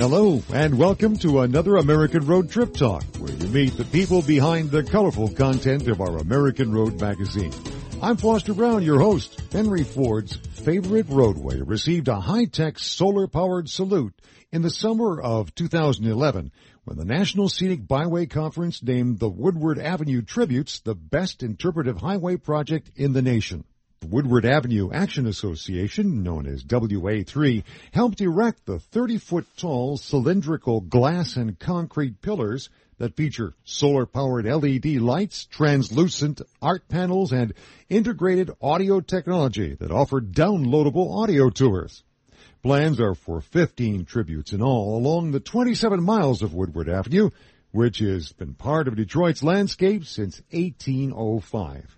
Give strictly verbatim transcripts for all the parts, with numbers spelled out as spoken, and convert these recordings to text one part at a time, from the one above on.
Hello, and welcome to another American Road Trip Talk, where you meet the people behind the colorful content of our American Road Magazine. I'm Foster Brown, your host. Henry Ford's favorite roadway received a high-tech solar-powered salute in the summer of two thousand eleven when the National Scenic Byway Conference named the Woodward Avenue Tributes the best interpretive highway project in the nation. The Woodward Avenue Action Association, known as W A three, helped erect the thirty-foot-tall cylindrical glass and concrete pillars that feature solar-powered L E D lights, translucent art panels, and integrated audio technology that offer downloadable audio tours. Plans are for fifteen tributes in all along the twenty-seven miles of Woodward Avenue, which has been part of Detroit's landscape since eighteen oh five.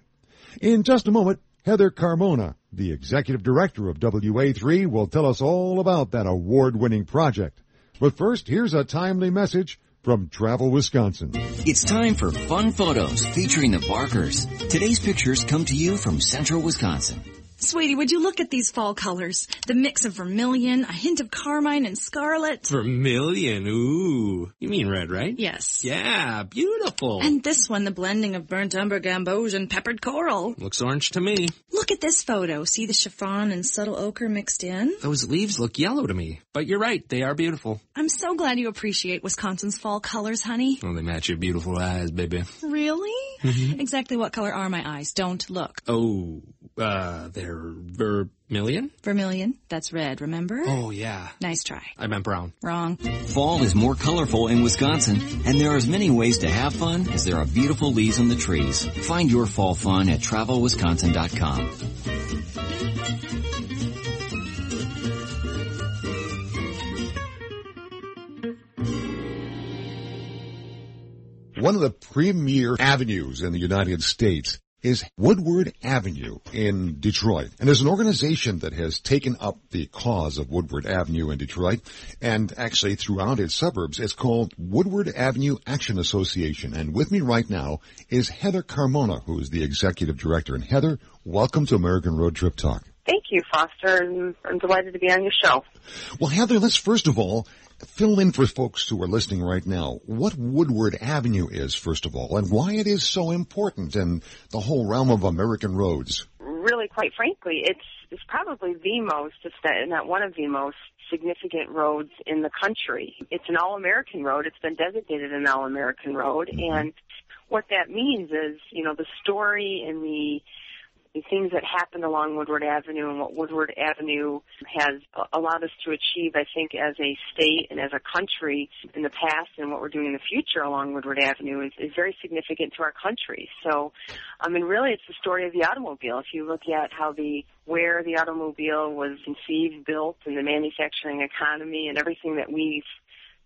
In just a moment, Heather Carmona, the executive director of W A three, will tell us all about that award-winning project. But first, here's a timely message from Travel Wisconsin. It's time for fun photos featuring the Barkers. Today's pictures come to you from Central Wisconsin. Sweetie, would you look at these fall colors? The mix of vermilion, a hint of carmine, and scarlet. Vermilion, ooh. You mean red, right? Yes. Yeah, beautiful. And this one, the blending of burnt umber, gamboge, and peppered coral. Looks orange to me. Look at this photo. See the chiffon and subtle ochre mixed in? Those leaves look yellow to me. But you're right, they are beautiful. I'm so glad you appreciate Wisconsin's fall colors, honey. Well, they match your beautiful eyes, baby. Really? Mm-hmm. Exactly what color are my eyes? Don't look. Oh, uh, they're vermilion? Vermilion. That's red, remember? Oh, yeah. Nice try. I meant brown. Wrong. Fall is more colorful in Wisconsin, and there are as many ways to have fun as there are beautiful leaves on the trees. Find your fall fun at Travel Wisconsin dot com. One of the premier avenues in the United States is Woodward Avenue in Detroit. And there's an organization that has taken up the cause of Woodward Avenue in Detroit, and actually throughout its suburbs. It's called Woodward Avenue Action Association. And with me right now is Heather Carmona, who is the executive director. And Heather, welcome to American Road Trip Talk. Thank you, Foster, and I'm delighted to be on your show. Well, Heather, let's first of all fill in for folks who are listening right now what Woodward Avenue is, first of all, and why it is so important in the whole realm of American roads. Really, quite frankly, it's, it's probably the most, if not one of the most, significant roads in the country. It's an all-American road. It's been designated an all-American road, mm-hmm. and what that means is, you know, the story and the the things that happened along Woodward Avenue and what Woodward Avenue has allowed us to achieve, I think, as a state and as a country in the past, and what we're doing in the future along Woodward Avenue is, is very significant to our country. So, I mean, really, it's the story of the automobile. If you look at how the where the automobile was conceived, built, and the manufacturing economy and everything that we've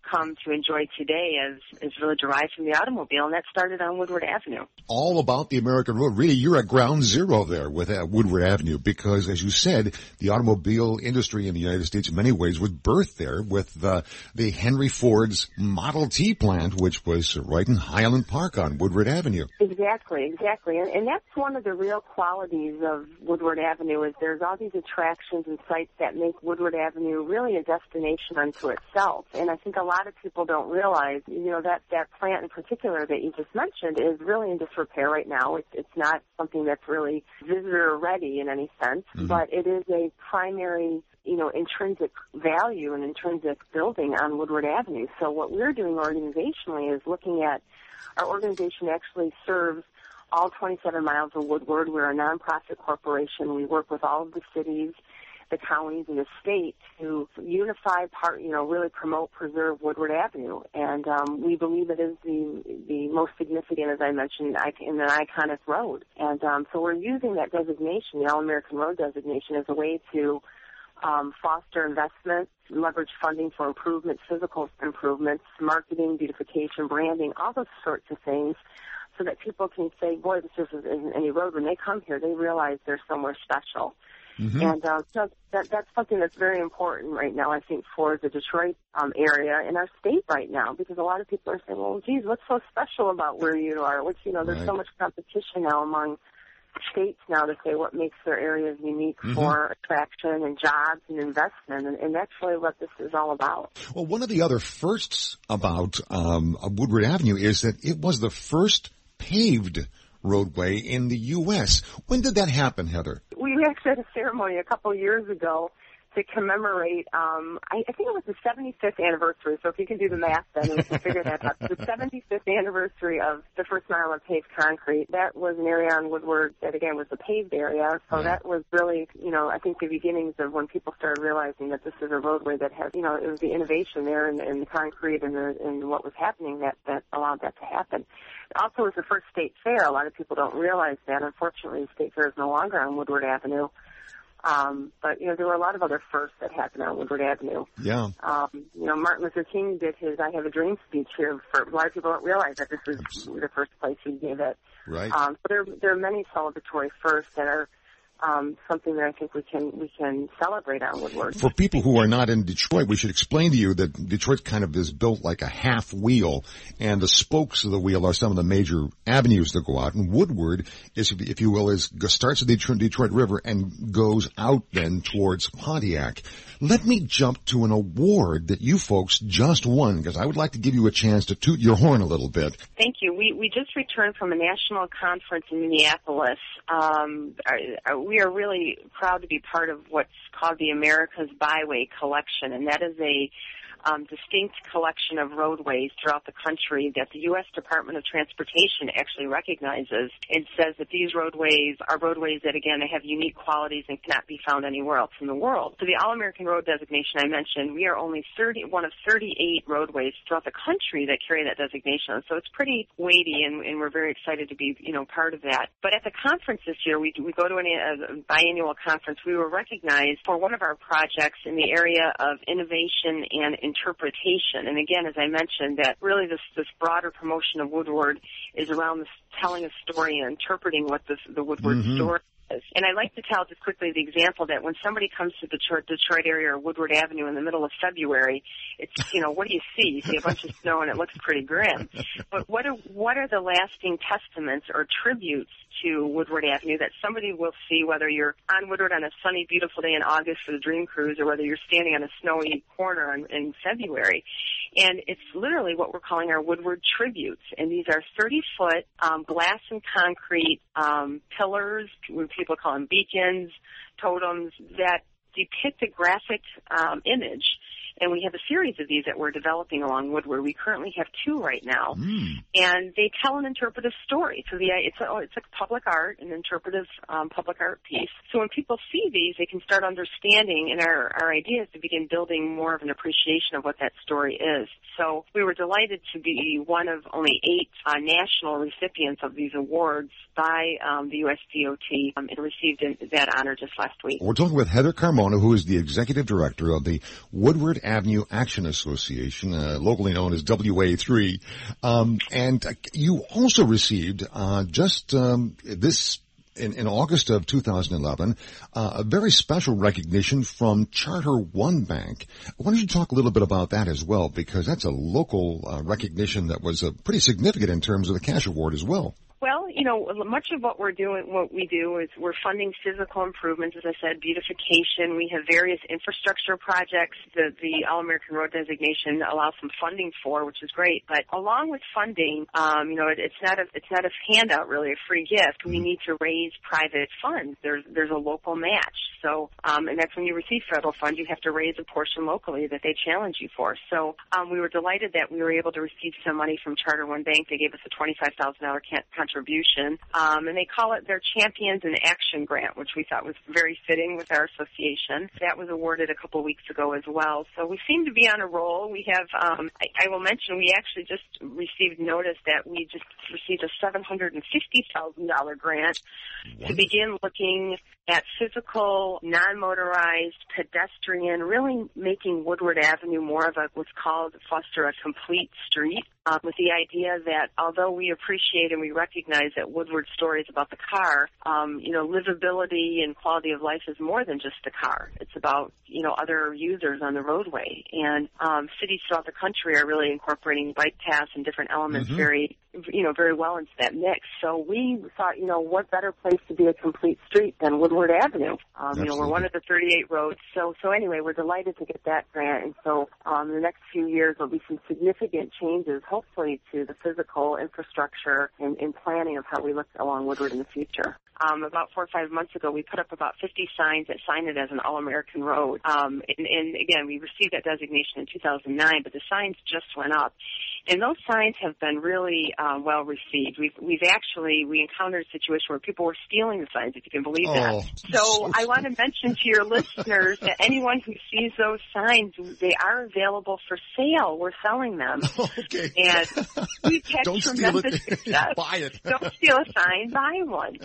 come to enjoy today is, is really derived from the automobile, and that started on Woodward Avenue. All about the American road. Really, you're at ground zero there with uh, Woodward Avenue because, as you said, the automobile industry in the United States in many ways was birthed there with uh, the Henry Ford's Model T plant, which was right in Highland Park on Woodward Avenue. Exactly, exactly. And, and that's one of the real qualities of Woodward Avenue is there's all these attractions and sites that make Woodward Avenue really a destination unto itself. And I think a lot A lot of people don't realize, you know, that, that plant in particular that you just mentioned is really in disrepair right now. It's, it's not something that's really visitor-ready in any sense, mm-hmm. but it is a primary, you know, intrinsic value and intrinsic building on Woodward Avenue. So what we're doing organizationally is looking at, our organization actually serves all twenty-seven miles of Woodward. We're a nonprofit corporation. We work with all of the cities, the counties, and the state to unify, part, you know, really promote, preserve Woodward Avenue. And um, we believe it is the the most significant, as I mentioned, in an iconic road. And um, so we're using that designation, the All-American Road designation, as a way to um, foster investment, leverage funding for improvements, physical improvements, marketing, beautification, branding, all those sorts of things, so that people can say, boy, this isn't, isn't any road. When they come here, they realize they're somewhere special. Mm-hmm. And uh, so that, that's something that's very important right now, I think, for the Detroit um, area and our state right now, because a lot of people are saying, well, geez, what's so special about where you are? What's, you know, there's right. so much competition now among states now to say what makes their areas unique mm-hmm. for attraction and jobs and investment, and, and that's really what this is all about. Well, one of the other firsts about um, Woodward Avenue is that it was the first paved roadway in the U S When did that happen, Heather? We actually had a ceremony a couple years ago to commemorate, um, I, I think it was the seventy-fifth anniversary, so if you can do the math, then we can figure that out. The seventy-fifth anniversary of the first mile of paved concrete. That was an area on Woodward that, again, was the paved area, so yeah. that was really, you know, I think the beginnings of when people started realizing that this is a roadway that has, you know, it was the innovation there in, in the concrete and, the, and what was happening that, that allowed that to happen. It also was the first state fair. A lot of people don't realize that. Unfortunately, the state fair is no longer on Woodward Avenue. Um, but, you know, there were a lot of other firsts that happened on Woodward Avenue. Yeah. Um, you know, Martin Luther King did his I Have a Dream speech here. For, a lot of people don't realize that this was Absolutely. the first place he gave it. Right. Um, so there, there are many celebratory firsts that are um, something that I think we can we can celebrate on Woodward. For people who are not in Detroit, we should explain to you that Detroit kind of is built like a half wheel, and the spokes of the wheel are some of the major avenues that go out. And Woodward is, if you will, is starts at the Detroit River and goes out then towards Pontiac. Let me jump to an award that you folks just won, because I would like to give you a chance to toot your horn a little bit. Thank you. We we just returned from a national conference in Minneapolis. Um, our, we are really proud to be part of what's called the America's Byway Collection, and that is a um, distinct collection of roadways throughout the country that the U S Department of Transportation actually recognizes and says that these roadways are roadways that, again, have unique qualities and cannot be found anywhere else in the world. So the All-American Road designation I mentioned, we are only thirty, one of thirty-eight roadways throughout the country that carry that designation. So it's pretty weighty, and, and we're very excited to be, you know, part of that. But at the conference this year, we, we go to an, a biannual conference. We were recognized for one of our projects in the area of innovation and interpretation. And again, as I mentioned, that really this, this broader promotion of Woodward is around this, telling a story and interpreting what this, the Woodward mm-hmm. story is. And I'd like to tell just quickly the example that when somebody comes to the Detroit, Detroit area or Woodward Avenue in the middle of February, it's, you know, what do you see? You see a bunch of snow and it looks pretty grim. But what are, what are the lasting testaments or tributes to Woodward Avenue that somebody will see, whether you're on Woodward on a sunny, beautiful day in August for the Dream Cruise or whether you're standing on a snowy corner in, in February. And it's literally what we're calling our Woodward Tributes. And these are thirty-foot um, glass and concrete um, pillars, what people call them beacons, totems, that depict a graphic um, image. And we have a series of these that we're developing along Woodward. We currently have two right now. Mm. And they tell an interpretive story. So the, it's, a, it's a public art, an interpretive um, public art piece. So when people see these, they can start understanding, and our, our idea is to begin building more of an appreciation of what that story is. So we were delighted to be one of only eight uh, national recipients of these awards by um, the U S D O T, um, and received that honor just last week. We're talking with Heather Carmona, who is the executive director of the Woodward Avenue Action Association, uh, locally known as W A three, um, and you also received uh, just um, this in, in August of two thousand eleven uh, a very special recognition from Charter One Bank. Why don't you talk a little bit about that as well, because that's a local uh, recognition that was uh, pretty significant in terms of the cash award as well. Well, you know, much of what we're doing, what we do is we're funding physical improvements, as I said, beautification. We have various infrastructure projects that the All-American Road designation allows some funding for, which is great. But along with funding, um, you know, it, it's not a it's not a handout, really, a free gift. We need to raise private funds. There's there's a local match. So, um, and that's when you receive federal funds, you have to raise a portion locally that they challenge you for. So um, we were delighted that we were able to receive some money from Charter One Bank. They gave us a twenty-five thousand dollars contribution. contribution, um, and they call it their Champions in Action Grant, which we thought was very fitting with our association. That was awarded a couple weeks ago as well. So we seem to be on a roll. We have, um, I, I will mention, we actually just received notice that we just received a seven hundred fifty thousand dollars grant to begin looking at physical, non-motorized, pedestrian, really making Woodward Avenue more of a what's called foster a complete street, um, with the idea that although we appreciate and we recognize that Woodward story is about the car, um, you know, livability and quality of life is more than just the car. It's about, you know, other users on the roadway. And um, cities throughout the country are really incorporating bike paths and different elements mm-hmm. very you know, very well into that mix. So we thought, you know, what better place to be a complete street than Woodward Avenue? Um, you know, we're one of the thirty-eight roads. So, so anyway, we're delighted to get that grant. And so um, the next few years there'll be some significant changes, hopefully, to the physical infrastructure and, and planning of how we look along Woodward in the future. Um, about four or five months ago, we put up about fifty signs that sign it as an all-American road. Um, and, and, again, we received that designation in two thousand nine, but the signs just went up. And those signs have been really uh, well received. We've, we've actually, we encountered a situation where people were stealing the signs, if you can believe that. Oh. So I want to mention to your listeners that anyone who sees those signs, they are available for sale. We're selling them. Okay. And we've had Don't tremendous success. Buy it. Don't steal a sign, buy one.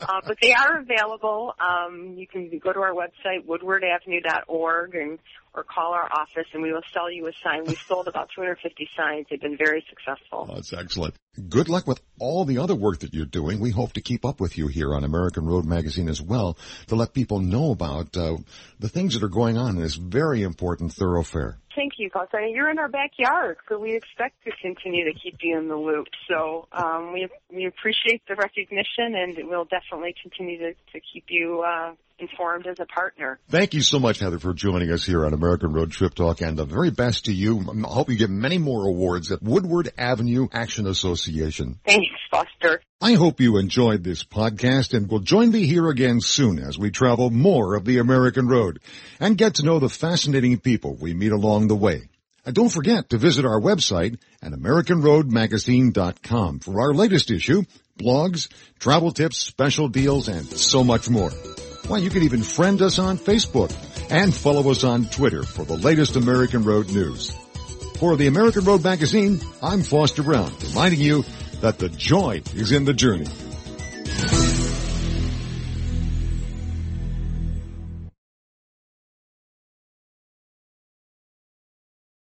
Uh, but they are available. Um, you can go to our website, woodward avenue dot org, and or call our office, and we will sell you a sign. We've sold about two hundred fifty signs. They've been very successful. That's excellent. Good luck with all the other work that you're doing. We hope to keep up with you here on American Road Magazine as well to let people know about uh, the things that are going on in this very important thoroughfare. Thank you, Paul. You're in our backyard, so we expect to continue to keep you in the loop. So um, we we appreciate the recognition, and we'll definitely continue to, to keep you uh, informed as a partner. Thank you so much, Heather, for joining us here on American Road Trip Talk, and the very best to you. I hope you get many more awards at Woodward Avenue Action Association. Thanks, Foster. I hope you enjoyed this podcast and will join me here again soon as we travel more of the American Road and get to know the fascinating people we meet along the way. And don't forget to visit our website at American Road Magazine dot com for our latest issue, blogs, travel tips, special deals, and so much more. Why, you can even friend us on Facebook and follow us on Twitter for the latest American Road news. For the American Road Magazine, I'm Foster Brown, reminding you that the joy is in the journey.